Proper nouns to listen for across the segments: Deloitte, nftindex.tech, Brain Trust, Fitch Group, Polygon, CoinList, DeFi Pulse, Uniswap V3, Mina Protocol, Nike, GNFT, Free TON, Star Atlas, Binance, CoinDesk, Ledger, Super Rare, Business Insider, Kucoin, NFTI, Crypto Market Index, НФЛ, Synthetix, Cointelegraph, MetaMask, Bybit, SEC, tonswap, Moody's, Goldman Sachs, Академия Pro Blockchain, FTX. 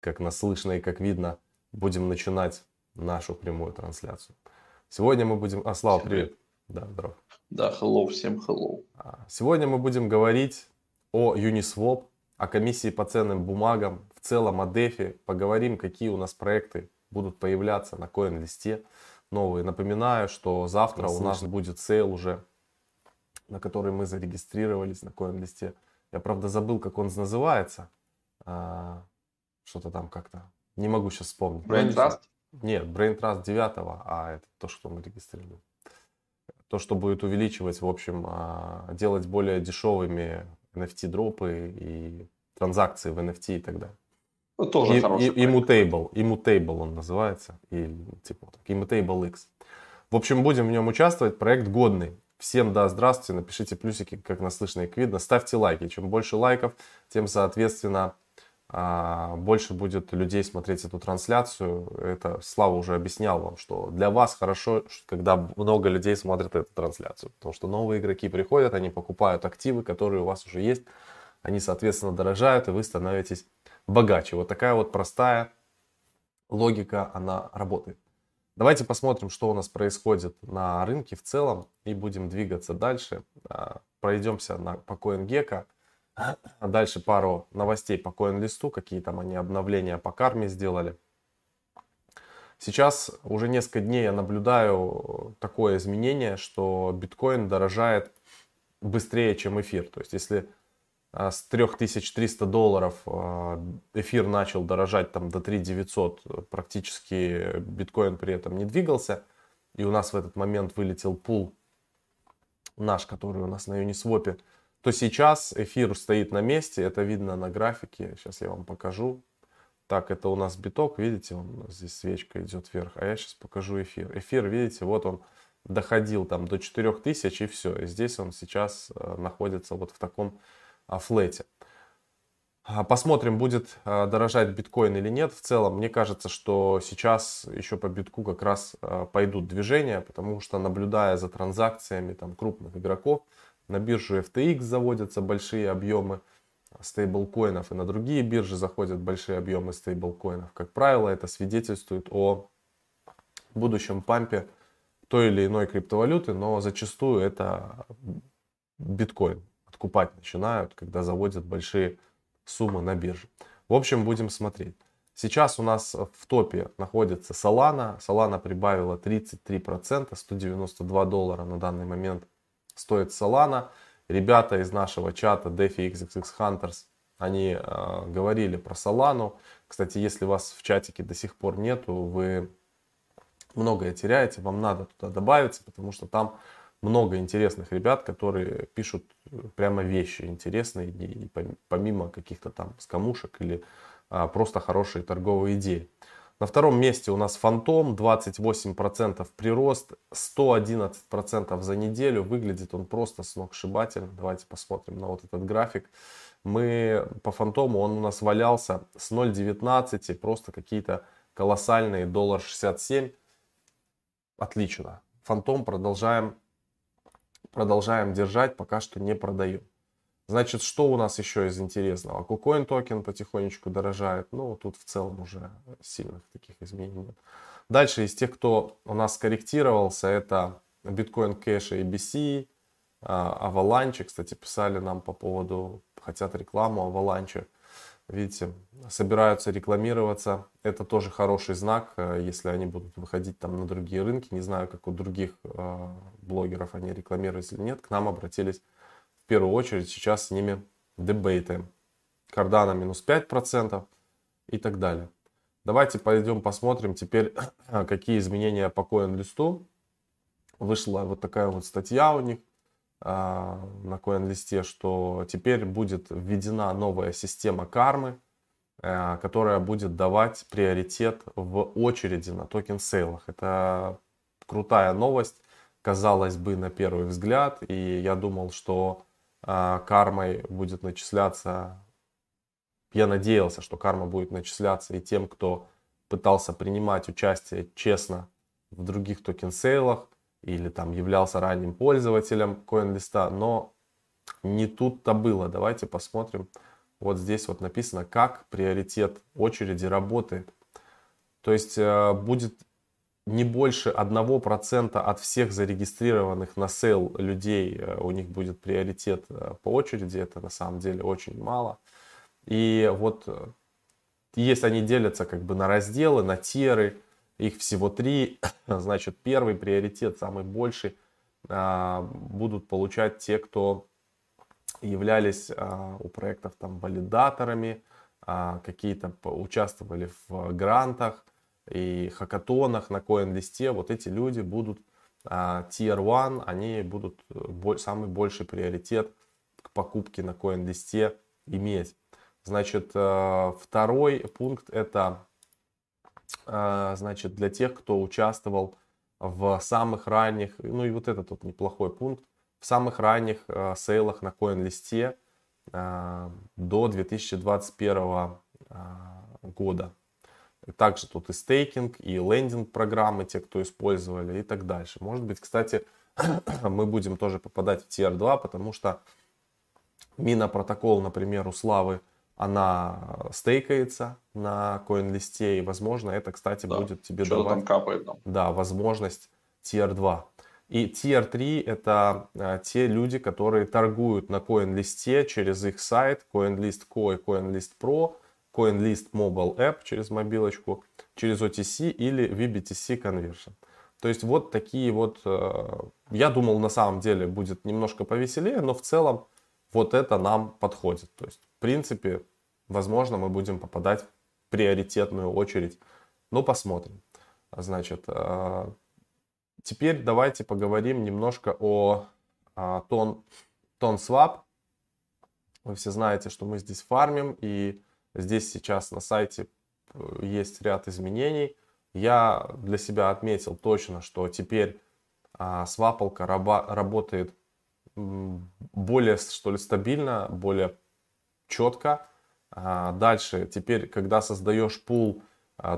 Как нас слышно и как видно, будем начинать нашу прямую трансляцию. Сегодня мы будем... Слава, привет. Да, здорово. Да, hello, всем hello. Сегодня мы будем говорить о Uniswap, о комиссии по ценным бумагам, в целом о DeFi, поговорим, какие у нас проекты будут появляться на CoinList новые. Напоминаю, что завтра у нас будет сейл уже, на который мы зарегистрировались на CoinList. Я, правда, забыл, как он называется. Что-то там как-то. Не могу сейчас вспомнить. Brain Trust? Нет, Brain Trust 9, а это то, что мы регистрируем. То, что будет увеличивать, в общем, делать более дешевыми NFT-дропы и транзакции в NFT и так далее. Ну, тоже хороший проект. Immutable он называется. И, типа, так, Immutable X. В общем, будем в нем участвовать. Проект годный. Всем да, здравствуйте. Напишите плюсики, как нас слышно и как видно. Ставьте лайки. Чем больше лайков, тем, соответственно, больше будет людей смотреть эту трансляцию. Это Слава уже объяснял вам, что для вас хорошо, когда много людей смотрят эту трансляцию, потому что новые игроки приходят, они покупают активы, которые у вас уже есть, они, соответственно, дорожают, и вы становитесь богаче. Вот такая вот простая логика, она работает. Давайте посмотрим, что у нас происходит на рынке в целом, и будем двигаться дальше. Пройдемся по CoinGecko. Дальше пару новостей по CoinList, какие там они обновления по карме сделали. Сейчас уже несколько дней я наблюдаю такое изменение, что биткоин дорожает быстрее, чем эфир. То есть если с $3300 эфир начал дорожать там, до 3900, практически биткоин при этом не двигался. И у нас в этот момент вылетел пул наш, который у нас на Uniswap, то сейчас эфир стоит на месте, это видно на графике, сейчас я вам покажу. Так, это у нас биток, видите, он здесь свечка идет вверх, а я сейчас покажу эфир. Эфир, видите, вот он доходил там до 4000 и все, и здесь он сейчас находится вот в таком флете. Посмотрим, будет дорожать биткоин или нет. В целом, мне кажется, что сейчас еще по битку как раз пойдут движения, потому что, наблюдая за транзакциями там, крупных игроков, на биржу FTX заводятся большие объемы стейблкоинов, и на другие биржи заходят большие объемы стейблкоинов. Как правило, это свидетельствует о будущем пампе той или иной криптовалюты, но зачастую это биткоин. Откупать начинают, когда заводят большие суммы на бирже. В общем, будем смотреть. Сейчас у нас в топе находится Solana. Solana прибавила 33%, $192 на данный момент. Стоит Solana. Ребята из нашего чата DeFi XXX Hunters, они говорили про Solana. Кстати, если вас в чатике до сих пор нету, вы многое теряете, вам надо туда добавиться, потому что там много интересных ребят, которые пишут прямо вещи интересные, и помимо каких-то там скамушек или просто хорошие торговые идеи. На втором месте у нас Фантом, 28% прирост, 111% за неделю. Выглядит он просто сногсшибательно. Давайте посмотрим на вот этот график. Мы по Фантому, он у нас валялся с 0.19, просто какие-то колоссальные $1.67. Отлично. Фантом продолжаем держать, пока что не продаем. Значит, что у нас еще из интересного? Kucoin токен потихонечку дорожает. Ну, тут в целом уже сильных таких изменений нет. Дальше из тех, кто у нас скорректировался, это Bitcoin Cash и ABC, Avalanche. Кстати, писали нам по поводу, хотят рекламу Avalanche. Видите, собираются рекламироваться. Это тоже хороший знак, если они будут выходить там на другие рынки. Не знаю, как у других блогеров они рекламируются или нет. К нам обратились. В первую очередь сейчас с ними дебейты. Cardano минус 5% и так далее. Давайте пойдем посмотрим теперь, какие изменения по CoinList. Вышла вот такая вот статья у них на CoinList, что теперь будет введена новая система кармы, которая будет давать приоритет в очереди на токен сейлах. Это крутая новость, казалось бы, на первый взгляд. И я думал, что кармой будет начисляться, я надеялся, что карма будет начисляться и тем, кто пытался принимать участие честно в других токен-сейлах или там являлся ранним пользователем CoinList, но не тут-то было. Давайте посмотрим, Вот здесь вот написано, как приоритет очереди работает. То есть будет не больше 1% от всех зарегистрированных на сейл людей, у них будет приоритет по очереди. Это на самом деле очень мало. И вот если они делятся как бы на разделы, на тиры, их всего 3, значит, первый приоритет, самый больший, будут получать те, кто являлись у проектов там валидаторами, какие-то участвовали в грантах и хакатонах на CoinList. Вот эти люди будут Tier 1, они будут самый больший приоритет к покупке на CoinList иметь. Значит, второй пункт это, значит, для тех, кто участвовал в самых ранних, ну и вот этот вот неплохой пункт, в самых ранних сейлах на CoinList до 2021 года. Также тут и стейкинг, и лендинг программы, те, кто использовали, и так дальше. Может быть, кстати, мы будем тоже попадать в Tier 2, потому что Мина Протокол, например, у Славы, она стейкается на CoinList, и, возможно, это, кстати, да, будет тебе давать там капает, да. Да, возможность Tier 2. И Tier 3 это те люди, которые торгуют на CoinList через их сайт CoinList.co и CoinList Pro, CoinList Mobile App через мобилочку, через OTC или VBTC Conversion. То есть вот такие вот, я думал, на самом деле будет немножко повеселее, но в целом вот это нам подходит. То есть, в принципе, возможно, мы будем попадать в приоритетную очередь. Но посмотрим. Значит, теперь давайте поговорим немножко о TON Swap. Вы все знаете, что мы здесь фармим. И здесь сейчас на сайте есть ряд изменений. Я для себя отметил точно, что теперь свапалка работает более, что ли, стабильно, более четко. Дальше, теперь, когда создаешь пул,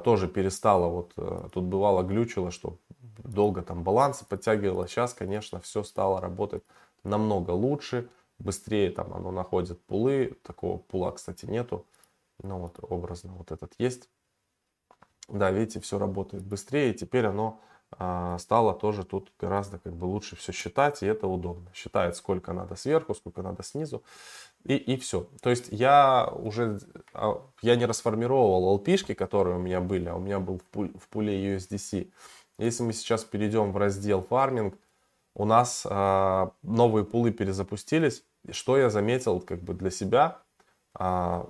тоже перестало, вот тут бывало глючило, что долго там балансы подтягивало. Сейчас, конечно, все стало работать намного лучше, быстрее там оно находит пулы. Такого пула, кстати, нету. Ну вот, образно, вот этот есть. Да, видите, все работает быстрее. Теперь оно стало тоже тут гораздо как бы лучше все считать, и это удобно. Считает, сколько надо сверху, сколько надо снизу, и все. То есть я не расформировал LP-шки, которые у меня были, а у меня был в пуле USDC. Если мы сейчас перейдем в раздел фарминг, у нас новые пулы перезапустились. Что я заметил как бы для себя, с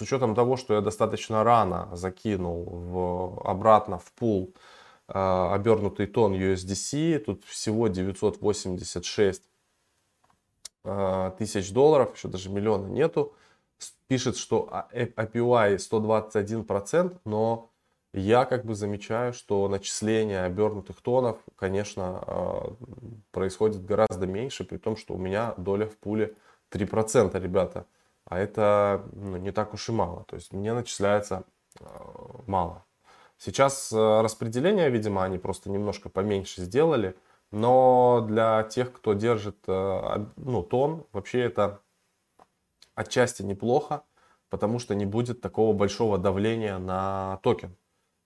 учетом того, что я достаточно рано закинул обратно в пул обернутый тон USDC, тут всего 986 тысяч долларов, еще даже миллиона нету. Пишет, что APY 121%, но я как бы замечаю, что начисление обернутых тонов, конечно, происходит гораздо меньше, при том, что у меня доля в пуле 3%, ребята. А это, ну, не так уж и мало, то есть мне начисляется мало. Сейчас распределение, видимо, они просто немножко поменьше сделали, но для тех, кто держит, ну, тон, вообще это отчасти неплохо, потому что не будет такого большого давления на токен.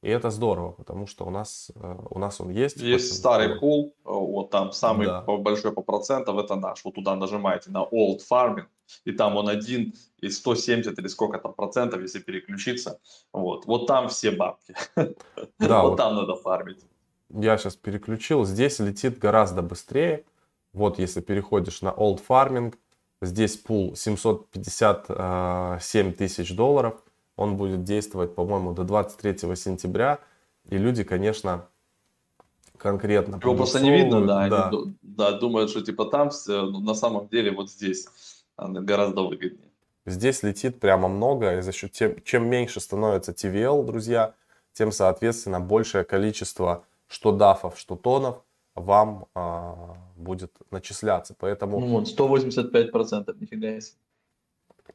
И это здорово, потому что у нас он есть. Есть старый пул, вот там самый, да, большой по процентам, это наш. Вот туда нажимаете на Old Farming, и там он 1 из 170 или сколько там процентов, если переключиться. Вот там все бабки. Да, вот там надо фармить. Я сейчас переключил, здесь летит гораздо быстрее. Вот если переходишь на Old Farming, здесь пул 757 тысяч долларов. Он будет действовать, по-моему, до 23 сентября. И люди, конечно, конкретно... Его просто не видно, да. Да. Они, да, думают, что типа там, но на самом деле вот здесь гораздо выгоднее. Здесь летит прямо много. И за счет чем меньше становится TVL, друзья, тем, соответственно, большее количество что дафов, что тонов вам будет начисляться. Поэтому... Вот 185%, нифига себе.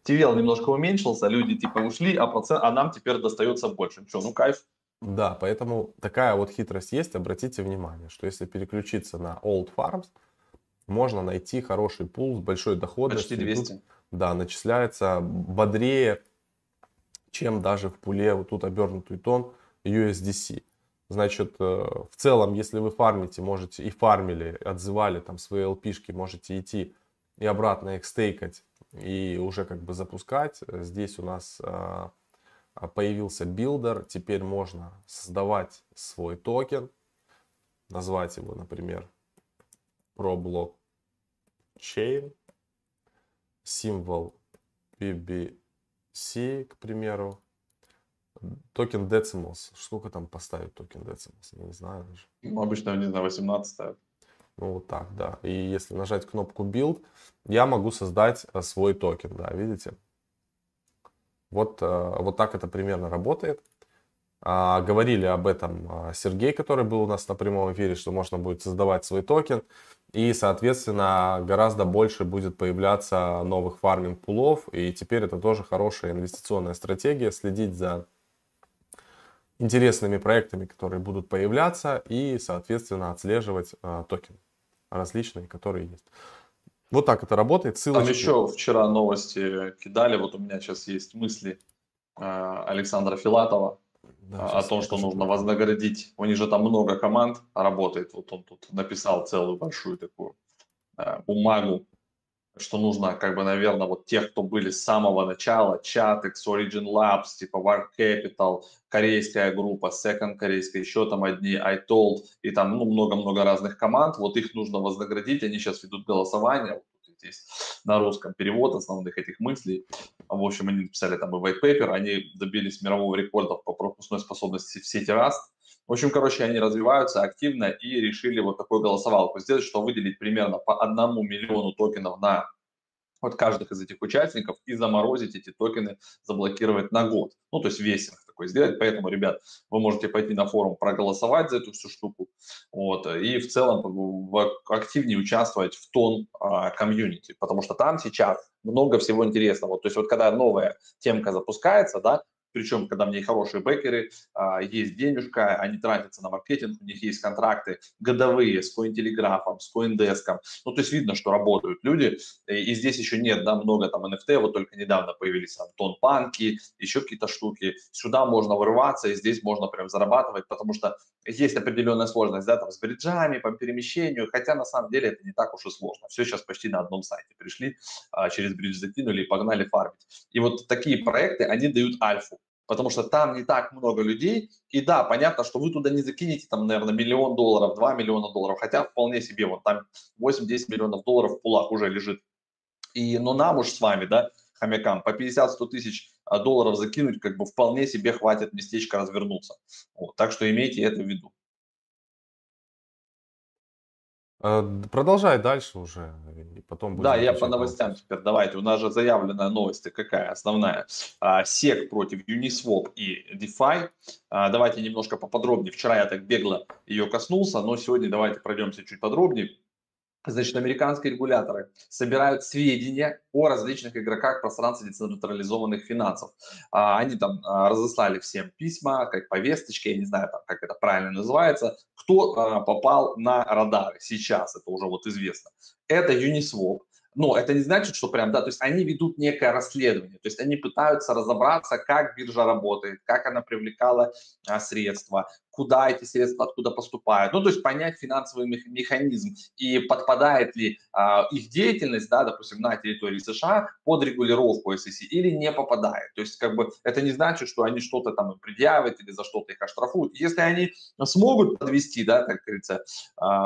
TVL немножко уменьшился, люди типа ушли, а нам теперь достается больше. Что, ну кайф. Да, поэтому такая вот хитрость есть. Обратите внимание, что если переключиться на Old Farms, можно найти хороший пул с большой доходностью. Почти 200. Тут, да, начисляется бодрее, чем даже в пуле вот тут обернутый тон USDC. Значит, в целом, если вы фармите, можете и фармили, отзывали там свои LP-шки, можете идти и обратно их стейкать и уже как бы запускать. Здесь у нас появился билдер, теперь можно создавать свой токен, назвать его, например, ProBlockchain, символ PBC, к примеру, токен Decimals. Сколько там поставить токен Decimals? Я не знаю даже. Ну, обычно, не знаю, 18 ставят. Ну, вот так, да. И если нажать кнопку Build, я могу создать свой токен, да, видите? Вот так это примерно работает. Говорили об этом Сергей, который был у нас на прямом эфире, что можно будет создавать свой токен. И, соответственно, гораздо больше будет появляться новых фарминг-пулов. И теперь это тоже хорошая инвестиционная стратегия. Следить за интересными проектами, которые будут появляться. И, соответственно, отслеживать токены различные, которые есть. Вот так это работает. Ссылочки. Там еще вчера новости кидали. Вот у меня сейчас есть мысли Александра Филатова. Да, о том, что нужно вознаградить. У них же там много команд работает. Вот он тут написал целую большую такую бумагу, что нужно, как бы, наверное, вот тех, кто были с самого начала, Chatix, Origin Labs, типа War Capital, корейская группа, Second корейская, еще там одни, iTold, и там много-много разных команд. Вот их нужно вознаградить. Они сейчас ведут голосование. Есть на русском перевод основных этих мыслей. В общем, они написали там и white paper, они добились мирового рекорда по пропускной способности в сети Rust. В общем, короче, они развиваются активно и решили вот такую голосовалку сделать, что выделить примерно по 1 миллиону токенов на вот каждых из этих участников и заморозить эти токены, заблокировать на год. Ну, то есть весь их такой сделать. Поэтому, ребят, вы можете пойти на форум, проголосовать за эту всю штуку. Вот. И в целом активнее участвовать в ТОН комьюнити, потому что там сейчас много всего интересного. То есть вот когда новая темка запускается, да, причем, когда в ней хорошие бэкеры, есть денежка, они тратятся на маркетинг, у них есть контракты годовые с Cointelegraph, с CoinDesk. Ну, то есть видно, что работают люди. И здесь еще нет, да, много там NFT, вот только недавно появились Антон Панки, еще какие-то штуки. Сюда можно вырваться, и здесь можно прям зарабатывать, потому что есть определенная сложность, да, там с бриджами, по перемещению, хотя на самом деле это не так уж и сложно. Все сейчас почти на одном сайте пришли, через бридж закинули и погнали фармить. И вот такие проекты, они дают альфу. Потому что там не так много людей, и да, понятно, что вы туда не закинете, там, наверное, $1 миллион, $2 миллиона, хотя вполне себе, вот там 8-10 миллионов долларов в пулах уже лежит. И, но нам уж с вами, да, хомякам, по 50-100 тысяч долларов закинуть, как бы вполне себе хватит местечко развернуться. Вот, так что имейте это в виду. Продолжай дальше уже. И потом да, я по новостям теперь. Давайте. У нас же заявленная новость какая основная? SEC против Uniswap и DeFi. Давайте немножко поподробнее. Вчера я так бегло ее коснулся, но сегодня давайте пройдемся чуть подробнее. Значит, американские регуляторы собирают сведения о различных игроках пространства децентрализованных финансов. Они там разослали всем письма, как повесточки, я не знаю, там, как это правильно называется, кто попал на радары сейчас, это уже вот известно. Это Uniswap. Но это не значит, что прям, да, то есть они ведут некое расследование, то есть они пытаются разобраться, как биржа работает, как она привлекала средства, куда эти средства, откуда поступают, ну, то есть понять финансовый механизм и подпадает ли их деятельность, да, допустим, на территории США под регулировку SEC или не попадает. То есть, как бы, это не значит, что они что-то там им предъявят или за что-то их оштрафуют. Если они смогут подвести, да, как говорится,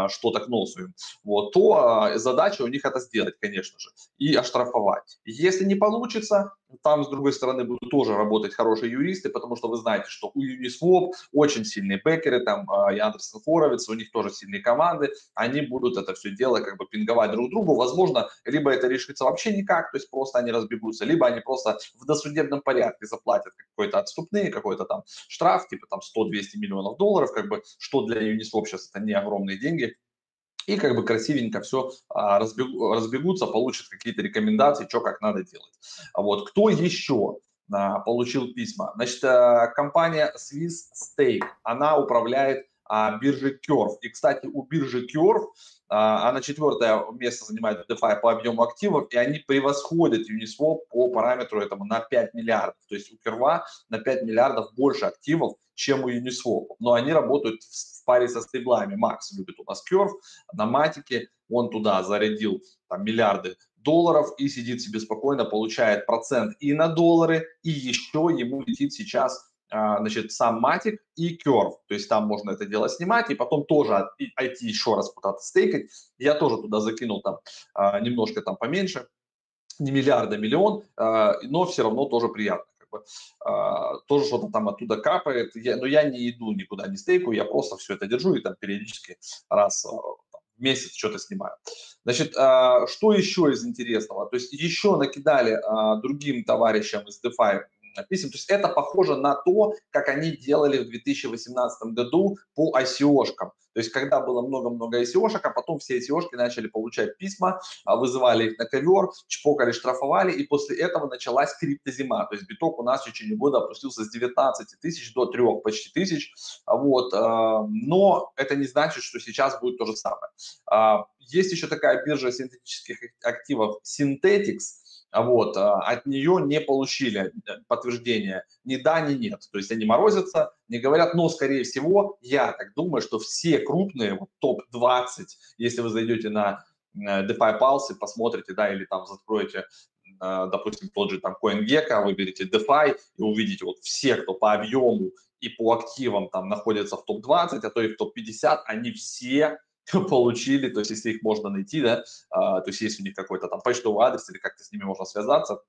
что-то к носу им, вот, то задача у них это сделать, конечно же, и оштрафовать. Если не получится, там, с другой стороны, будут тоже работать хорошие юристы, потому что вы знаете, что у Uniswap очень сильные бэкеры, там, и Андерсон Хоровиц, у них тоже сильные команды, они будут это все дело как бы пинговать друг другу, возможно, либо это решится вообще никак, то есть просто они разбегутся, либо они просто в досудебном порядке заплатят какой-то отступные, какой-то там штраф, типа там 100-200 миллионов долларов, как бы, что для Uniswap сейчас это не огромные деньги. И как бы красивенько все разбегутся, получат какие-то рекомендации, что как надо делать. Вот. Кто еще получил письма? Значит, компания Swiss Stake, она управляет биржей Curve. И, кстати, у биржи Curve Она четвертое место занимает в DeFi по объему активов, и они превосходят Uniswap по параметру этому на 5 миллиардов. То есть у Curve на 5 миллиардов больше активов, чем у Uniswap. Но они работают в паре со стейблами. Макс любит у нас Curve, на матике он туда зарядил там, миллиарды долларов и сидит себе спокойно, получает процент и на доллары, и еще ему летит сейчас значит, сам матик и Curve, то есть там можно это дело снимать и потом тоже идти еще раз куда-то стейкать. Я тоже туда закинул там немножко там поменьше, не миллиарда, миллион, но все равно тоже приятно. Как бы, тоже что-то там оттуда капает, но я не иду никуда, не стейкаю, я просто все это держу и там периодически раз в месяц что-то снимаю. Значит, что еще из интересного? То есть еще накидали другим товарищам из DeFi писем. То есть это похоже на то, как они делали в 2018 году по ICO-шкам. То есть когда было много-много ICO-шек, а потом все ICO-шки начали получать письма, вызывали их на ковер, чпокали, штрафовали, и после этого началась криптозима. То есть биток у нас в течение года опустился с 19 тысяч до 3 почти тысяч. Вот. Но это не значит, что сейчас будет то же самое. Есть еще такая биржа синтетических активов Synthetix. Вот, от нее не получили подтверждения ни да, ни нет. То есть они морозятся, не говорят, но, скорее всего, я так думаю, что все крупные, вот, топ-20, если вы зайдете на DeFi Pulse, посмотрите, да, или там закроете, допустим, тот же там CoinGecko, выберите DeFi и увидите вот все, кто по объему и по активам там находится в топ-20, а то и в топ-50, они все получили, то есть если их можно найти, да, то есть есть у них какой-то там почтовый адрес или как-то с ними можно связаться,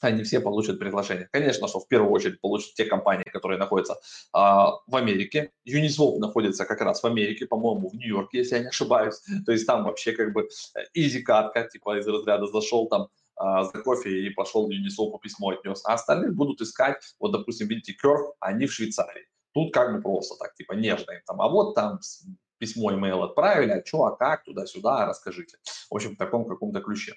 они все получат приглашение. Конечно, что в первую очередь получат те компании, которые находятся в Америке. Uniswap находится как раз в Америке, по-моему, в Нью-Йорке, если я не ошибаюсь. То есть там вообще как бы изи-катка, типа из разряда зашел там за кофе и пошел Uniswap письмо отнес. А остальные будут искать, вот, допустим, видите, Curve, они в Швейцарии. Тут как бы просто так, типа нежно им там, а вот там письмо, имейл отправили, а что, а как, туда-сюда, расскажите. В общем, в таком каком-то ключе.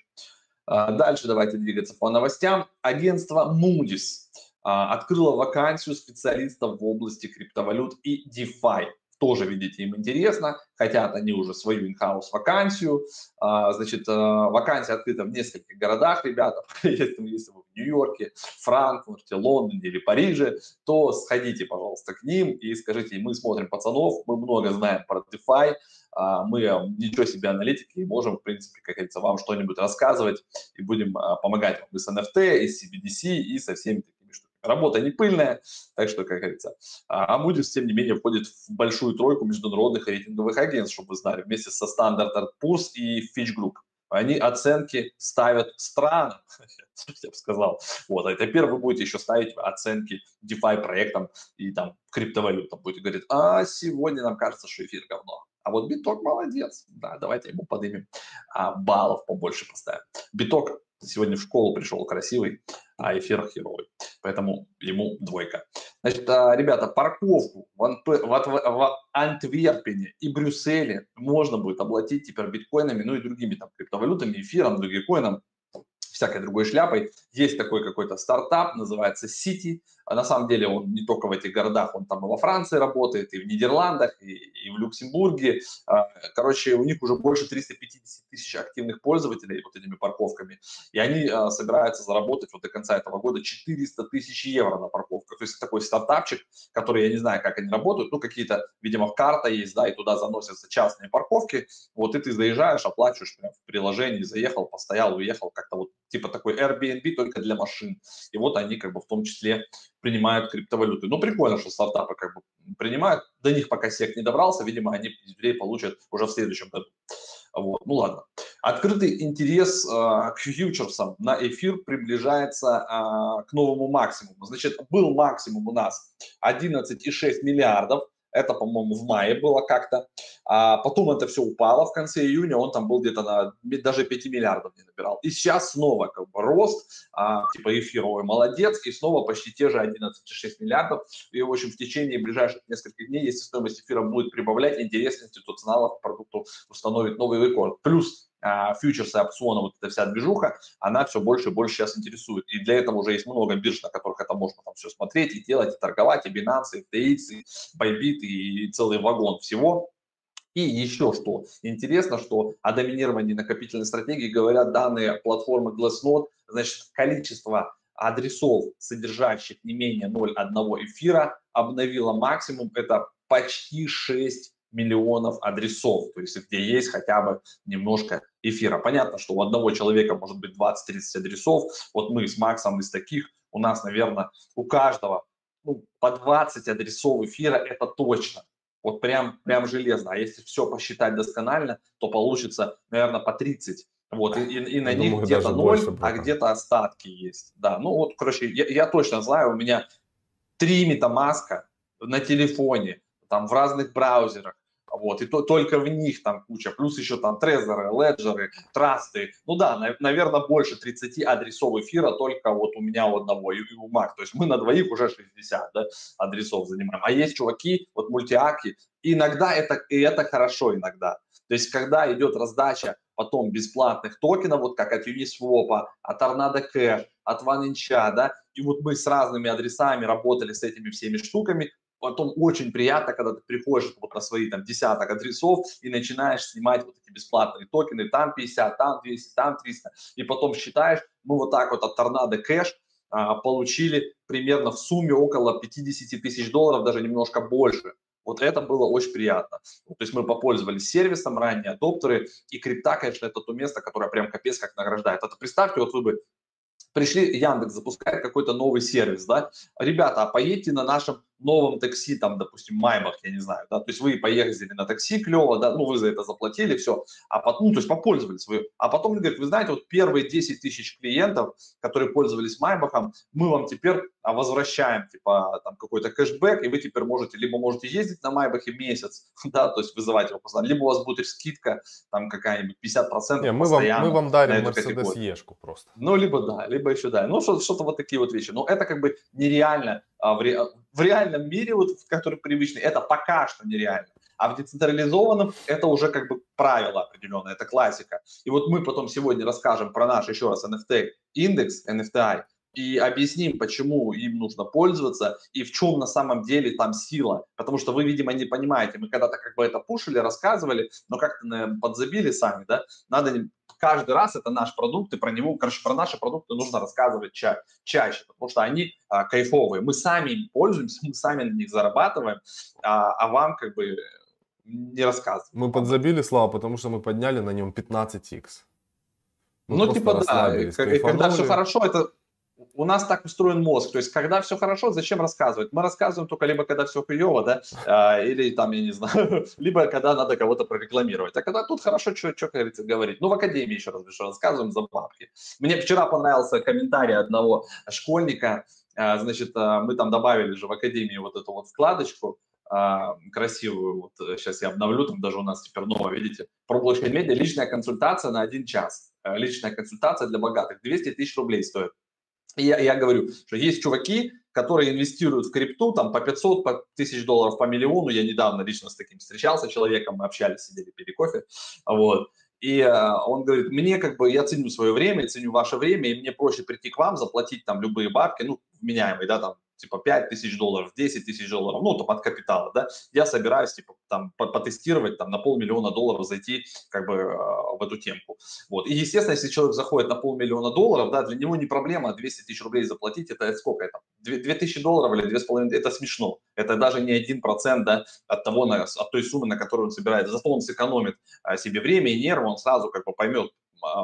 Дальше давайте двигаться по новостям. Агентство Moody's открыло вакансию специалистов в области криптовалют и DeFi. Тоже, видите, им интересно, хотят они уже свою in-house вакансию. Значит, вакансия открыта в нескольких городах, ребята. Если вы в Нью-Йорке, Франкфурте, Лондоне или Париже, то сходите, пожалуйста, к ним и скажите, мы смотрим пацанов, мы много знаем про DeFi, мы ничего себе аналитики и можем, в принципе, как говорится, вам что-нибудь рассказывать и будем помогать вам и с NFT, и с CBDC, и со всеми такими. Работа не пыльная, так что, как говорится, а Moody's, тем не менее, входит в большую тройку международных рейтинговых агентств, чтобы вы знали, вместе со Standard & Poor's и Fitch Group. Они оценки ставят странам, я бы сказал. Вот, а теперь вы будете еще ставить оценки DeFi проектам и там криптовалютам. Будете говорить, а сегодня нам кажется, что эфир говно. А вот биток молодец. Да, давайте ему поднимем баллов побольше поставим. Биток сегодня в школу пришел красивый, а эфир херовый. Поэтому ему двойка. Значит, ребята, парковку в Антверпене и Брюсселе можно будет оплатить теперь биткоинами, ну и другими там криптовалютами, эфиром, догикоином, всякой другой шляпой. Есть такой какой-то стартап, называется City. На самом деле он не только в этих городах, он там и во Франции работает, и в Нидерландах, и в Люксембурге. Короче, у них уже больше 350 тысяч активных пользователей вот этими парковками. И они собираются заработать вот до конца этого года 400 тысяч евро на парковках. То есть такой стартапчик, который, я не знаю, как они работают, ну какие-то, видимо, карта есть, да, и туда заносятся частные парковки. Вот и ты заезжаешь, оплачиваешь прям в приложении, заехал, постоял, уехал, как-то вот типа такой Airbnb только для машин. И вот они как бы в том числе принимают криптовалюты. Ну, прикольно, что стартапы как бы принимают. До них пока SEC не добрался, видимо, они людей получат уже в следующем году. Вот. Ну, ладно. Открытый интерес к фьючерсам на эфир приближается к новому максимуму. Значит, был максимум у нас 11,6 миллиардов. Это, по-моему, в мае было как-то. А потом это все упало в конце июня. Он там был где-то даже 5 миллиардов не набирал. И сейчас снова как бы рост, типа эфировый молодец. И снова почти те же 11,6 миллиардов. И, в общем, в течение ближайших нескольких дней, если стоимость эфира будет прибавлять, интерес институционалов к продукту установит новый рекорд. Плюс фьючерсы, опционы, вот эта вся движуха, она все больше и больше сейчас интересует. И для этого уже есть много бирж, на которых это можно там все смотреть и делать, и торговать, и Binance, и FTX, и Bybit, и целый вагон всего. И еще что интересно, что о доминировании накопительной стратегии говорят данные платформы Glassnode. Значит, количество адресов, содержащих не менее 0,1 эфира, обновило максимум. Это почти 6 миллионов адресов, то есть где есть хотя бы немножко эфира. Понятно, что у одного человека может быть 20-30 адресов. Вот мы с Максом из таких, у нас, наверное, у каждого по 20 адресов эфира, это точно. Вот прям железно. А если все посчитать досконально, то получится, наверное, по 30. Вот, и на них где-то 0, а где-то остатки есть. Да, ну вот, короче, я точно знаю, у меня 3 метамаска на телефоне, там в разных браузерах. Вот, и только в них там куча, плюс еще там трезоры, леджеры, трасты. Ну да, наверное, больше 30 адресов эфира только вот у меня у одного и у Марк. То есть мы на двоих уже 60 адресов занимаем. А есть чуваки, вот мультиаки, иногда это хорошо иногда. То есть когда идет раздача потом бесплатных токенов, вот как от Uniswap, от Tornado Cash, от OneInch, да, и вот мы с разными адресами работали с этими всеми штуками. Потом очень приятно, когда ты приходишь вот на свои там десяток адресов и начинаешь снимать вот эти бесплатные токены, там 50, там 200, там 300, и потом считаешь, мы вот так вот от Tornado Cash получили примерно в сумме около 50 тысяч долларов, даже немножко больше. Вот это было очень приятно. То есть мы попользовались сервисом, ранние адоптеры, и крипта, конечно, это то место, которое прям капец как награждает. Это представьте, вот вы бы пришли, Яндекс запускает какой-то новый сервис, да, ребята, а поедьте на нашем новом такси, там, допустим, Майбах, я не знаю, да, то есть вы поехали на такси, клево, да, ну, вы за это заплатили, все, а потом, то есть попользовались вы, а потом, говорит, вы знаете, вот первые 10 тысяч клиентов, которые пользовались Майбахом, мы вам теперь возвращаем, типа, там, какой-то кэшбэк, и вы теперь можете, либо можете ездить на Майбахе месяц, да, то есть вызывать его постоянно, либо у вас будет скидка, там, какая-нибудь 50%. Не, мы вам дарим Мерседес-Ешку просто. Ну, либо да, либо еще да, ну, что-то вот такие вот вещи, но это как бы нереально. В реальном мире, вот, в который привычный, это пока что нереально. А в децентрализованном это уже как бы правило определенное, это классика. И вот мы потом сегодня расскажем про наш, еще раз, NFT индекс, NFTI, и объясним, почему им нужно пользоваться и в чем на самом деле там сила. Потому что вы, видимо, не понимаете, мы когда-то как бы это пушили, рассказывали, но как-то, наверное, подзабили сами, да, надо... Каждый раз это наш продукт, и про него, короче, про наши продукты нужно рассказывать чаще, потому что они кайфовые. Мы сами им пользуемся, мы сами на них зарабатываем, а вам как бы не рассказываем. Мы подзабили, Слава, потому что мы подняли на нем 15x. Мы когда все хорошо, это... У нас так устроен мозг, то есть когда все хорошо, зачем рассказывать? Мы рассказываем только либо когда все хуево, да, или там, я не знаю, либо когда надо кого-то прорекламировать. А когда тут хорошо, что говорить? Ну, в академии еще раз рассказываем за бабки. Мне вчера понравился комментарий одного школьника, значит, мы там добавили же в академии вот эту вот вкладочку красивую, вот сейчас я обновлю, там даже у нас теперь новое, видите, про блокчейн-медиа, личная консультация на 1 час, личная консультация для богатых, 200 тысяч рублей стоит. Я говорю, что есть чуваки, которые инвестируют в крипту там по 500, по 1000 долларов, по миллиону. Я недавно лично с таким встречался человеком, мы общались, сидели, пили кофе. Вот. И он говорит, мне как бы, я ценю свое время, я ценю ваше время, и мне проще прийти к вам, заплатить там любые бабки, ну, вменяемые, да, там, типа 5 тысяч долларов, 10 тысяч долларов, ну, там, от капитала, да. Я собираюсь, типа, там, потестировать, там, на $500 000 зайти, как бы, в эту темку. Вот. И, естественно, если человек заходит на $500 000, да, для него не проблема 200 тысяч рублей заплатить, это сколько это? 2000 долларов или 2,5, это смешно. Это даже не 1%, да, от той суммы, на которую он собирает. Зато он сэкономит себе время и нервы, он сразу, как бы, поймет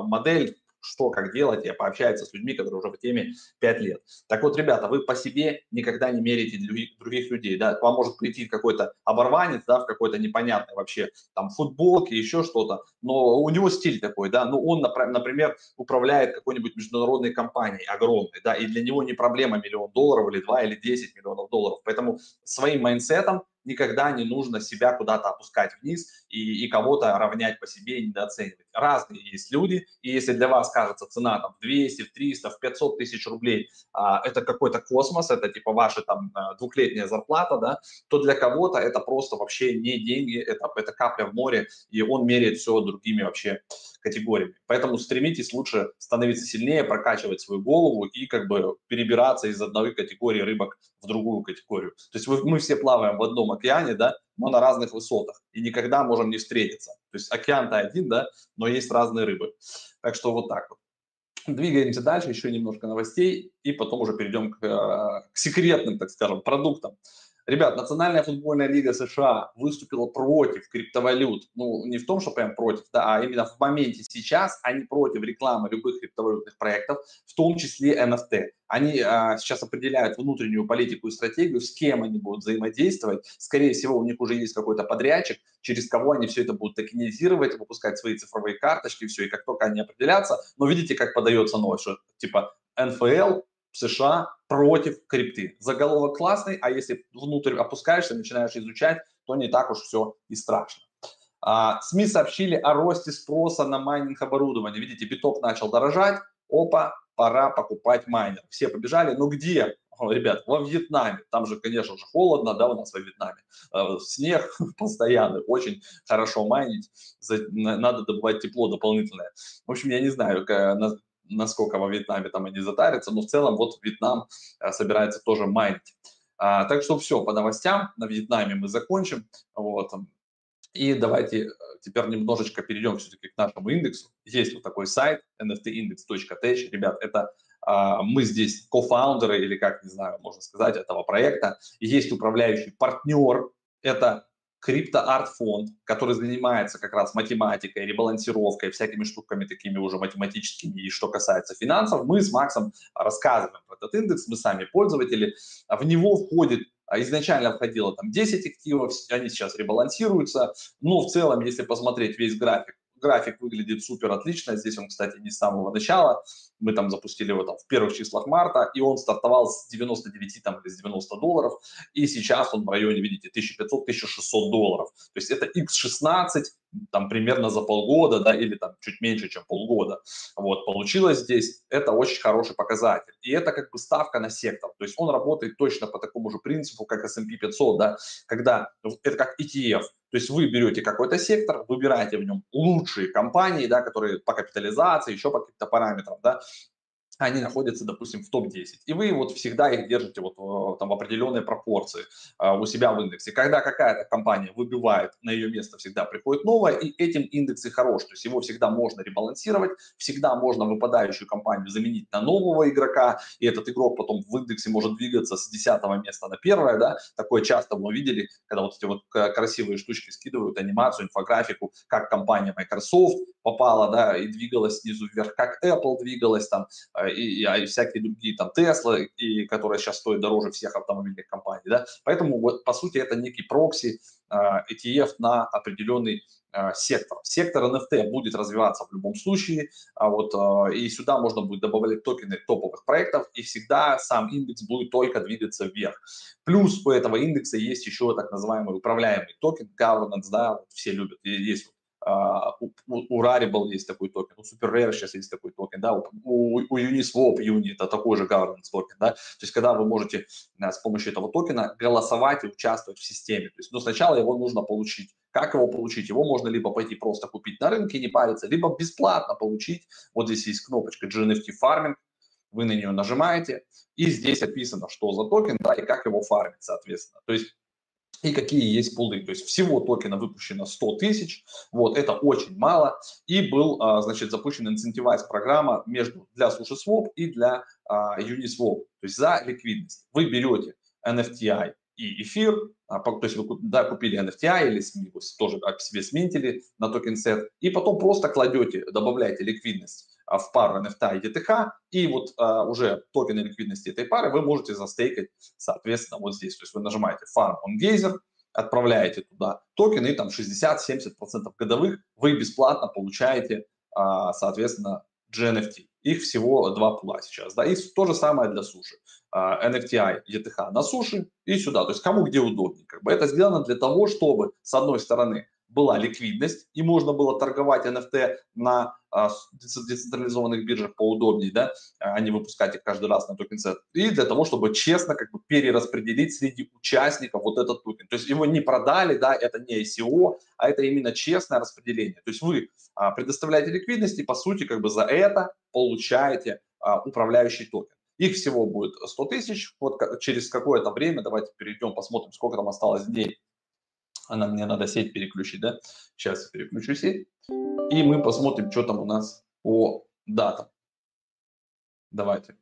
модель, что, как делать, я пообщаюсь с людьми, которые уже в теме 5 лет. Так вот, ребята, вы по себе никогда не мерите других людей, да, к вам может прийти какой-то оборванец, да, в какой-то непонятной вообще, там, футболке, еще что-то, но у него стиль такой, да, ну, он, например, управляет какой-нибудь международной компанией огромной, да, и для него не проблема $1 миллион или 2 или 10 миллионов долларов, поэтому своим майндсетом никогда не нужно себя куда-то опускать вниз и кого-то равнять по себе и недооценивать. Разные есть люди, и если для вас кажется цена там 200, 300, 500 тысяч рублей, это какой-то космос, это типа ваша там двухлетняя зарплата, да, то для кого-то это просто вообще не деньги, это капля в море, и он меряет все другими вообще категориями. Поэтому стремитесь лучше становиться сильнее, прокачивать свою голову и как бы перебираться из одной категории рыбок в другую категорию. То есть мы все плаваем в одном океане, да, но на разных высотах, и никогда можем не встретиться. То есть океан-то один, да, но есть разные рыбы. Так что вот так вот. Двигаемся дальше, еще немножко новостей, и потом уже перейдем к секретным, так скажем, продуктам. Ребят, Национальная футбольная лига США выступила против криптовалют. Ну, не в том, что прям против, да, а именно в моменте сейчас они против рекламы любых криптовалютных проектов, в том числе NFT. Они сейчас определяют внутреннюю политику и стратегию, с кем они будут взаимодействовать. Скорее всего, у них уже есть какой-то подрядчик, через кого они все это будут токенизировать, выпускать свои цифровые карточки, все. И как только они определятся, но видите, как подается новость, что типа НФЛ, США против крипты. Заголовок классный, а если внутрь опускаешься, начинаешь изучать, то не так уж все и страшно. СМИ сообщили о росте спроса на майнинг оборудование. Видите, биток начал дорожать, опа, пора покупать майнер. Все побежали, но где? Ребят, во Вьетнаме, там же, конечно же, холодно, да, у нас во Вьетнаме, снег постоянный, очень хорошо майнить, надо добывать тепло дополнительное. В общем, я не знаю, насколько во Вьетнаме там они затарятся, но в целом вот Вьетнам собирается тоже майнить. Так что все, по новостям на Вьетнаме мы закончим. Вот. И давайте теперь немножечко перейдем все-таки к нашему индексу. Есть вот такой сайт nftindex.tech. Ребят, это мы здесь кофаундеры или как, не знаю, можно сказать, этого проекта. И есть управляющий партнер, это криптоарт-фонд, который занимается как раз математикой, ребалансировкой, всякими штуками такими уже математическими. И что касается финансов, мы с Максом рассказываем про этот индекс, мы сами пользователи. В него входит, изначально входило там 10 активов, они сейчас ребалансируются. Но в целом, если посмотреть весь график выглядит супер отлично. Здесь он, кстати, не с самого начала. Мы там запустили его там в первых числах марта, и он стартовал с 99 там, или с 90 долларов, и сейчас он в районе, видите, 1500-1600 долларов. То есть это x16 там примерно за полгода, да, или там чуть меньше, чем полгода. Вот, получилось здесь. Это очень хороший показатель. И это как бы ставка на сектор. То есть он работает точно по такому же принципу, как S&P 500, да, когда это как ETF. То есть вы берете какой-то сектор, выбираете в нем лучшие компании, да, которые по капитализации, еще по каким-то параметрам, да, они находятся, допустим, в топ-10. И вы вот всегда их держите вот там в определенной пропорции у себя в индексе. Когда какая-то компания выбивает, на ее место всегда приходит новая, и этим индекс и хорош. То есть его всегда можно ребалансировать, всегда можно выпадающую компанию заменить на нового игрока, и этот игрок потом в индексе может двигаться с 10 места на 1-е, да. Такое часто мы видели, когда вот эти вот красивые штучки скидывают, анимацию, инфографику, как компания Microsoft попала, да, и двигалась снизу вверх, как Apple двигалась там, и всякие другие, там, Tesla, и которые сейчас стоят дороже всех автомобильных компаний, да, поэтому вот, по сути, это некий прокси ETF на определенный сектор. Сектор NFT будет развиваться в любом случае, вот, и сюда можно будет добавлять токены топовых проектов, и всегда сам индекс будет только двигаться вверх. Плюс у этого индекса есть еще так называемый управляемый токен, governance, да, вот, все любят, есть у Rarible есть такой токен, у Super Rare сейчас есть такой токен, да, у Uniswap Uni это такой же governance токен, да, то есть когда вы можете с помощью этого токена голосовать и участвовать в системе, то есть, но сначала его нужно получить. Как его получить? Его можно либо пойти просто купить на рынке и не париться, либо бесплатно получить, вот здесь есть кнопочка GNFT Farming, вы на нее нажимаете, и здесь описано, что за токен, да, и как его фармить, соответственно, то есть и какие есть пулы. То есть всего токена выпущено 100 тысяч, вот, это очень мало. И был, значит, запущен инцентивайз программа для SushiSwap и для Uniswap, то есть за ликвидность. Вы берете NFTI и эфир, то есть вы, да, купили NFTI или тоже себе сменили на токен сет, и потом просто кладете, добавляете ликвидность в пару NFT и ETH, и вот уже токены ликвидности этой пары вы можете застейкать, соответственно, вот здесь. То есть вы нажимаете Farm on Gazer, отправляете туда токены, и там 60-70% годовых вы бесплатно получаете, соответственно, GNFT. Их всего два пула сейчас, да, и то же самое для суши. NFTI, ETH на суши и сюда, то есть кому где удобнее. Как бы это сделано для того, чтобы, с одной стороны, была ликвидность, и можно было торговать NFT на децентрализованных биржах поудобнее, да, а не выпускать их каждый раз на токен-сет, и для того, чтобы честно как бы перераспределить среди участников вот этот токен. То есть его не продали, да, это не ICO, а это именно честное распределение. То есть вы предоставляете ликвидность и, по сути, как бы за это получаете управляющий токен. Их всего будет 100 тысяч, вот через какое-то время, давайте перейдем, посмотрим, сколько там осталось дней Она мне надо сеть переключить, да? Сейчас я переключу сеть. И мы посмотрим, что там у нас по датам. Давайте.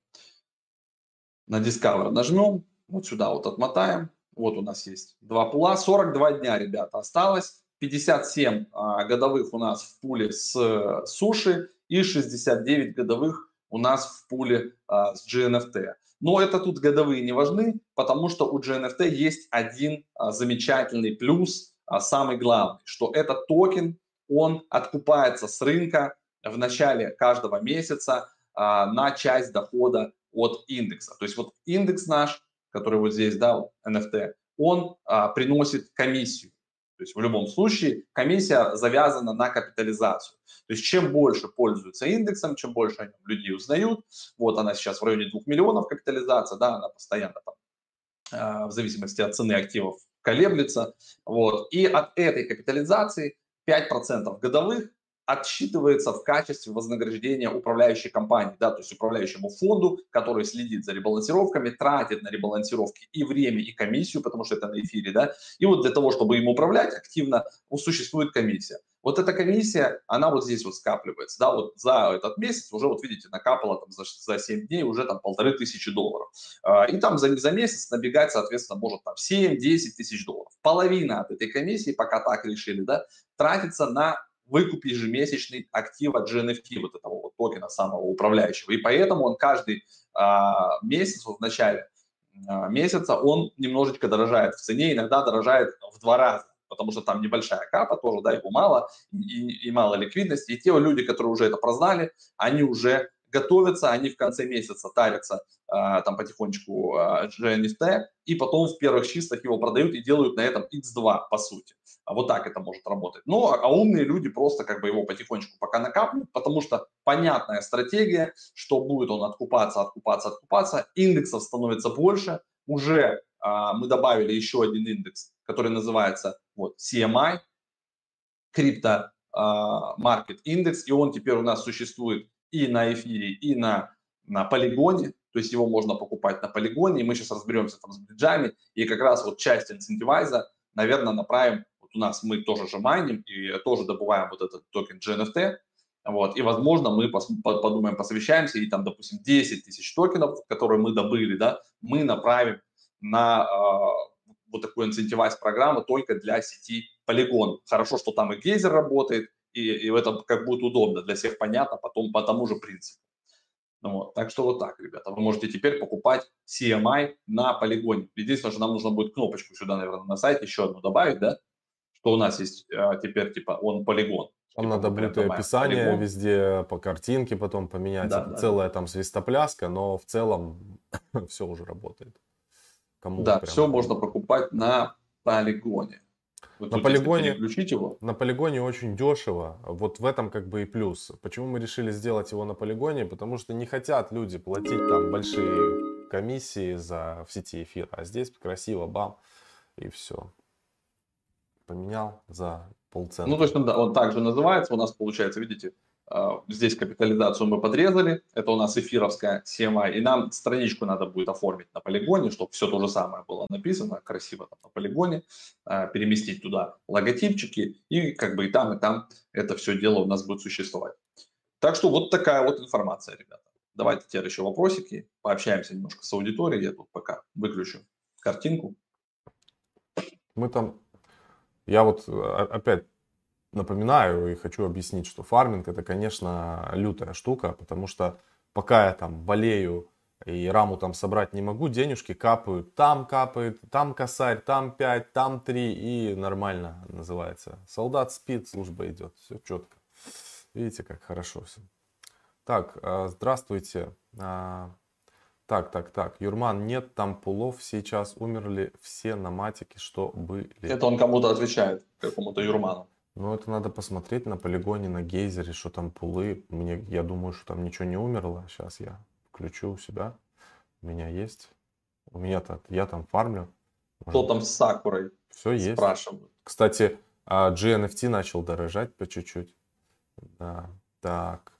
На Discover нажмем. Вот сюда вот отмотаем. Вот у нас есть два пула. 42 дня, ребята, осталось. 57 годовых у нас в пуле с суши. И 69 годовых у нас в пуле с GNFT. Но это тут годовые не важны, потому что у GNFT есть один замечательный плюс, самый главный, что этот токен, он откупается с рынка в начале каждого месяца на часть дохода от индекса. То есть вот индекс наш, который вот здесь, да, вот NFT, он приносит комиссию. То есть в любом случае комиссия завязана на капитализацию. То есть чем больше пользуются индексом, чем больше о нем людей узнают. Вот она сейчас в районе 2 миллионов капитализация, да, она постоянно там, в зависимости от цены активов, колеблется. Вот. И от этой капитализации 5% годовых отсчитывается в качестве вознаграждения управляющей компании, да, то есть управляющему фонду, который следит за ребалансировками, тратит на ребалансировки и время, и комиссию, потому что это на эфире, да, и вот для того, чтобы им управлять активно, существует комиссия. Вот эта комиссия, она вот здесь вот скапливается, да, вот за этот месяц уже, вот видите, накапала там за 7 дней уже там 1500 долларов. И там за месяц набегать, соответственно, может там 7-10 тысяч долларов. Половина от этой комиссии, пока так решили, да, тратится на выкуп ежемесячный актива GNFT, вот этого вот токена самого управляющего. И поэтому он каждый месяц, вот в начале месяца, он немножечко дорожает в цене, иногда дорожает в 2 раза, потому что там небольшая капа тоже, да, его мало, и мало ликвидности. И те люди, которые уже это прознали, они уже готовятся, они в конце месяца тарятся там потихонечку GNFT, и потом в первых числах его продают и делают на этом X2, по сути. Вот так это может работать. Но умные люди просто как бы его потихонечку пока накапливают, потому что понятная стратегия, что будет он откупаться, откупаться, откупаться, индексов становится больше. Уже мы добавили еще один индекс, который называется вот, CMI, Crypto Market Index, и он теперь у нас существует и на эфире, и на полигоне, то есть его можно покупать на полигоне, и мы сейчас разберемся там с бриджами, и как раз вот часть инцентивайза, наверное, направим, вот у нас мы тоже же майним, и тоже добываем вот этот токен GNFT, вот, и, возможно, мы подумаем, посовещаемся, и там, допустим, 10 тысяч токенов, которые мы добыли, да, мы направим на вот такую инцентивайз-программу только для сети полигон. Хорошо, что там и гейзер работает, и это как будет удобно, для всех понятно, потом по тому же принципу. Вот. Так что вот так, ребята, вы можете теперь покупать CMI на полигоне. Единственное, что нам нужно будет кнопочку сюда, наверное, на сайте еще одну добавить, да, что у нас есть теперь, типа, он полигон. Там типа, надо будет описание полигон везде, по картинке потом поменять, да, да, целая там свистопляска, но в целом все уже работает. Кому да, прям... все можно покупать на полигоне. Вот на полигоне, его. На полигоне очень дешево, вот в этом как бы и плюс. Почему мы решили сделать его на полигоне? Потому что не хотят люди платить там большие комиссии за в сети эфира, а здесь красиво, бам, и все. Поменял за полцента. Ну точно, да, он также называется, у нас получается, видите, здесь капитализацию мы подрезали, это у нас эфировская CMI, и нам страничку надо будет оформить на полигоне, чтобы все то же самое было написано, красиво там на полигоне, переместить туда логотипчики, и как бы и там это все дело у нас будет существовать. Так что вот такая вот информация, ребята. Давайте теперь еще вопросики, пообщаемся немножко с аудиторией, я тут пока выключу картинку. Мы там, я вот опять... напоминаю и хочу объяснить, что фарминг это, конечно, лютая штука, потому что пока я там болею и раму там собрать не могу, денежки капают, там косарь, там 5, там 3 и нормально называется. Солдат спит, служба идет, все четко. Видите, как хорошо все. Так, здравствуйте. Так, Юрман, нет там пулов сейчас, умерли все на матике, что были. Это он кому-то отвечает, какому-то Юрману. Ну, это надо посмотреть на полигоне, на гейзере, что там пулы. Я думаю, что там ничего не умерло. Сейчас я включу у себя. У меня есть. У меня-то, я там фармлю. Что там с Сакурой? Все есть. Спрашиваю. Кстати, GNFT начал дорожать по чуть-чуть. Да, так,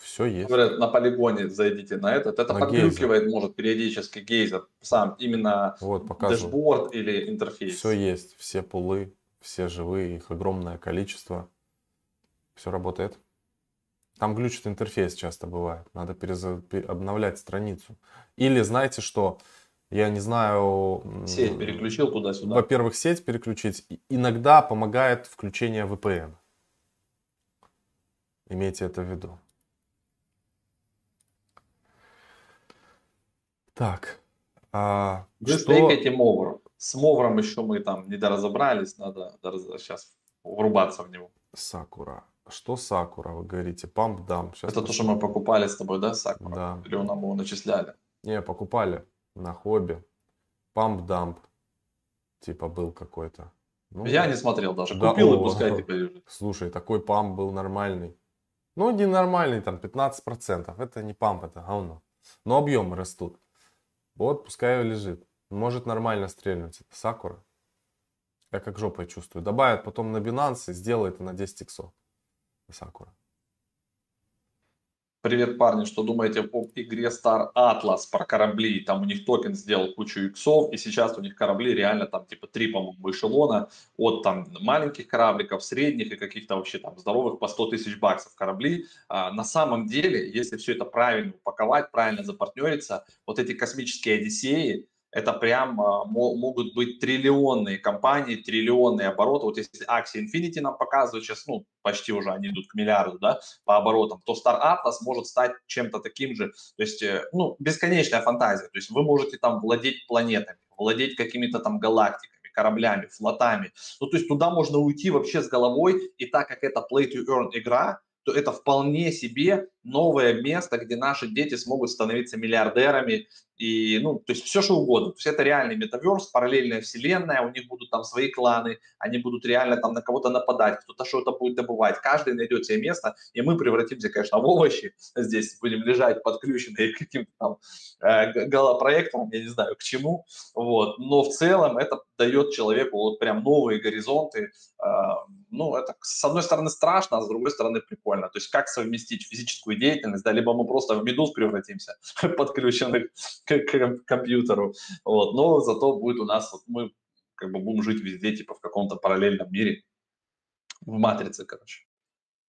все есть. Говорят, на полигоне зайдите на этот. Это на подключивает, гейзер. Может, периодически гейзер. Сам именно вот, дэшборд или интерфейс. Все есть, все пулы. все живые, их огромное количество, все работает. Там глючит интерфейс часто бывает, надо обновлять страницу. Или знаете что, я не знаю... Сеть переключил туда-сюда. Во-первых, сеть переключить. Иногда помогает включение VPN. Имейте это в виду. Так. С мовром еще мы там недоразобрались, надо сейчас врубаться в него. Сакура. Что Сакура, вы говорите? Памп-дамп. Это то, что мы покупали с тобой, да, Сакура? Да. Или нам его начисляли? Не, покупали на хобби. Памп-дамп типа был какой-то. Ну, я не смотрел даже. Да, купил и пускай теперь. Слушай, такой памп был нормальный. Ну, ненормальный, там 15%. Это не памп, это говно. Но объемы растут. Вот, пускай лежит. Может нормально стрельнуть. Это Сакура. Я как жопой чувствую. Добавят потом на Binance и сделает на 10 иксов. Сакура. Привет, парни. Что думаете по игре Star Atlas про корабли? Там у них токен сделал кучу иксов, и сейчас у них корабли реально там типа 3, по-моему, эшелона от там маленьких корабликов, средних и каких-то вообще там здоровых по 100 тысяч баксов корабли. На самом деле, если все это правильно упаковать, правильно запартнериться, вот эти космические одиссеи, это прям могут быть триллионные компании, триллионные обороты. Вот если Axie Infinity нам показывают сейчас, ну, почти уже они идут к миллиарду, да, по оборотам, то Star Atlas может стать чем-то таким же. То есть, ну, бесконечная фантазия. То есть вы можете там владеть планетами, владеть какими-то там галактиками, кораблями, флотами. Ну, то есть туда можно уйти вообще с головой. И так как это play-to-earn игра, то это вполне себе новое место, где наши дети смогут становиться миллиардерами и, ну, то есть все, что угодно. То есть это реальный метаверс, параллельная вселенная, у них будут там свои кланы, они будут реально там на кого-то нападать, кто-то что-то будет добывать, каждый найдет себе место, и мы превратимся, конечно, в овощи, здесь будем лежать подключенные к каким-то там голопроектам, я не знаю, к чему, вот, но в целом это дает человеку вот прям новые горизонты, ну, это, с одной стороны, страшно, а с другой стороны, прикольно, то есть как совместить физическую деятельность, да, либо мы просто в медуз превратимся, подключенных к компьютеру, вот, но зато будет у нас, вот, мы как бы будем жить везде, типа, в каком-то параллельном мире, в матрице, короче.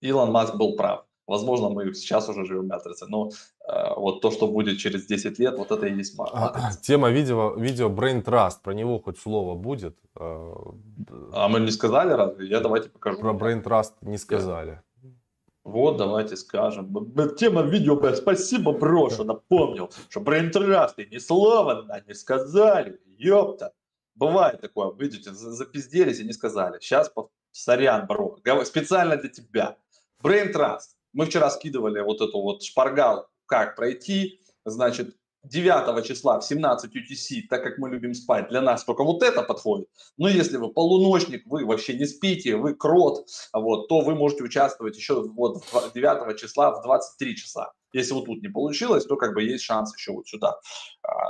Илон Маск был прав, возможно, мы сейчас уже живем в матрице, но вот то, что будет через 10 лет, вот это и есть матрица. Тема видео Brain Trust, про него хоть слово будет? А мы не сказали разве? Я давайте покажу. Про Brain Trust не сказали. Вот, давайте скажем. Тема видео, спасибо, бро, что напомнил, что Brain Trust ни слова не сказали, ёпта. Бывает такое, видите, запизделись и не сказали. Сейчас, сорян, бро, специально для тебя. Brain Trust. Мы вчера скидывали вот эту вот шпаргалку, как пройти, значит, 9 числа в 17 UTC, так как мы любим спать, для нас только вот это подходит. Но если вы полуночник, вы вообще не спите, вы крот, вот, то вы можете участвовать еще вот 9 числа в 23 часа. Если вот тут не получилось, то как бы есть шанс еще вот сюда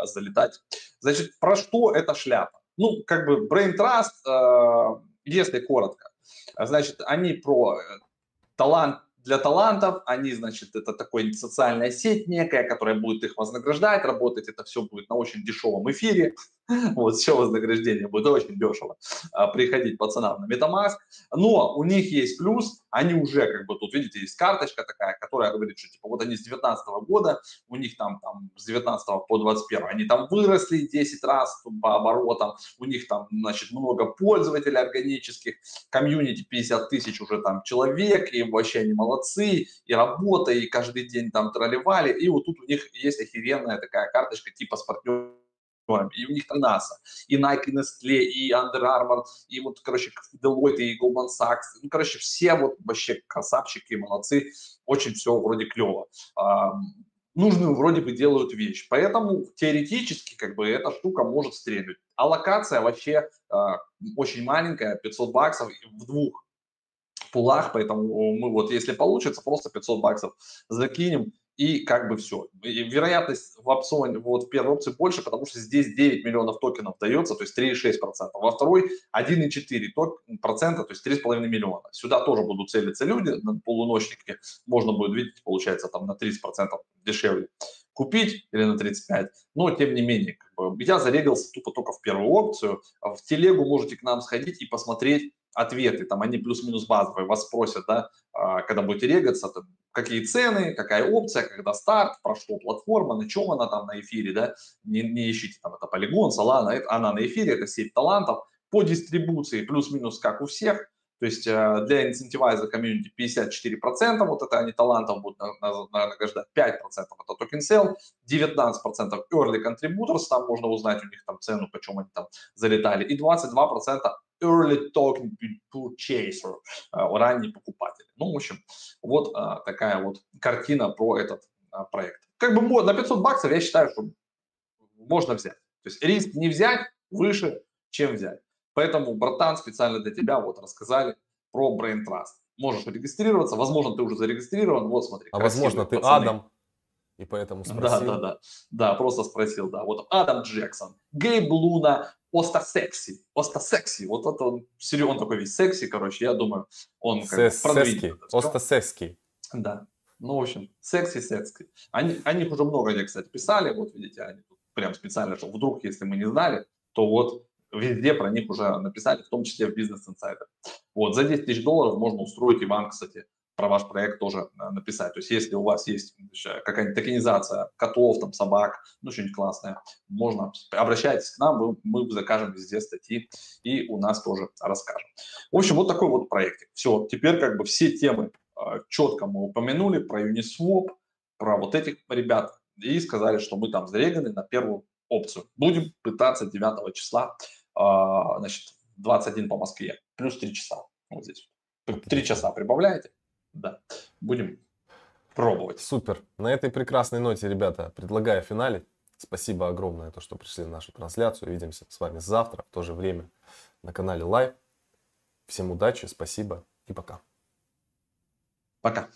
залетать. Значит, про что эта шляпа? Ну, как бы Brain Trust, если коротко, значит, они про талант, для талантов, они, значит, это такая социальная сеть некая, которая будет их вознаграждать, работать это все будет на очень дешевом эфире, вот все вознаграждение будет очень дешево, приходить пацанам на MetaMask, но у них есть плюс, они уже, как бы, тут, видите, есть карточка такая, которая говорит, что, типа, вот они с 19 года, у них там с 19 по 21, они там выросли 10 раз по оборотам, у них там, значит, много пользователей органических, комьюнити 50 тысяч уже там человек, и вообще они молодцы, и работа, и каждый день там тролливали, и вот тут у них есть охеренная такая карточка типа с партнерами, и у них там NASA, и Nike, и Nestle, и Under Armour, и вот, короче, Deloitte, и Goldman Sachs, ну, короче, все вот вообще красавчики, молодцы, очень все вроде клево. Нужную вроде бы делают вещь, поэтому теоретически как бы эта штука может стрельнуть. Аллокация вообще очень маленькая, 500 баксов в двух пулах, поэтому мы вот, если получится, просто 500 баксов закинем и как бы все. И вероятность в опционе, вот в первой опции больше, потому что здесь 9 миллионов токенов дается, то есть 3,6%. Во второй 1,4%, то есть 3,5 миллиона. Сюда тоже будут целиться люди, полуночники, можно будет, видите, получается там на 30% дешевле купить или на 35, но тем не менее, как бы, я зарегался тупо только в первую опцию. В телегу можете к нам сходить и посмотреть, ответы, там они плюс-минус базовые, вас спросят, да, когда будете регаться, какие цены, какая опция, когда старт, про что платформа, на чем она там на эфире, да, не ищите там, это Polygon, Solana, это, она на эфире, это сеть талантов, по дистрибуции плюс-минус как у всех, то есть для инцентивайза комьюнити 54%, вот это они талантов будут награждать, 5% это токен сел, 19% early contributors, там можно узнать у них там цену, почему они там залетали, и 22% early token purchaser, ранние покупатели. Ну, в общем, вот такая вот картина про этот проект. Как бы на $500 я считаю, что можно взять. То есть риск не взять выше, чем взять. Поэтому, братан, специально для тебя вот рассказали про Brain Trust. Можешь регистрироваться, возможно, ты уже зарегистрирован, вот смотри. А возможно, ты пацаны. Адам, и поэтому спросил. Да, просто спросил, да. Вот Адам Джексон, Гейб Луна, Остасекси, вот это он такой весь секси, короче, я думаю, он как продвинет. Остасекси. Да, ну, в общем, секси. О них уже много, они, кстати, писали, вот, видите, они тут прям специально, что вдруг, если мы не знали, то вот везде про них уже написали, в том числе в Business Insider. Вот, за $10 000 можно устроить, и вам, кстати, про ваш проект тоже написать. То есть, если у вас есть какая-нибудь токенизация котов, там, собак, ну, что-нибудь классное, можно, обращайтесь к нам, мы закажем везде статьи и у нас тоже расскажем. В общем, вот такой вот проектик. Все, теперь как бы все темы четко мы упомянули, про Uniswap, про вот этих ребят, и сказали, что мы там зареганы на первую опцию. Будем пытаться 9 числа, значит, 21 по Москве, плюс 3 часа. Вот здесь 3 часа прибавляете. Да, будем пробовать. Супер. На этой прекрасной ноте, ребята, предлагаю финалить. Спасибо огромное, то, что пришли в нашу трансляцию. Увидимся с вами завтра в то же время на канале Live. Всем удачи, спасибо и пока. Пока.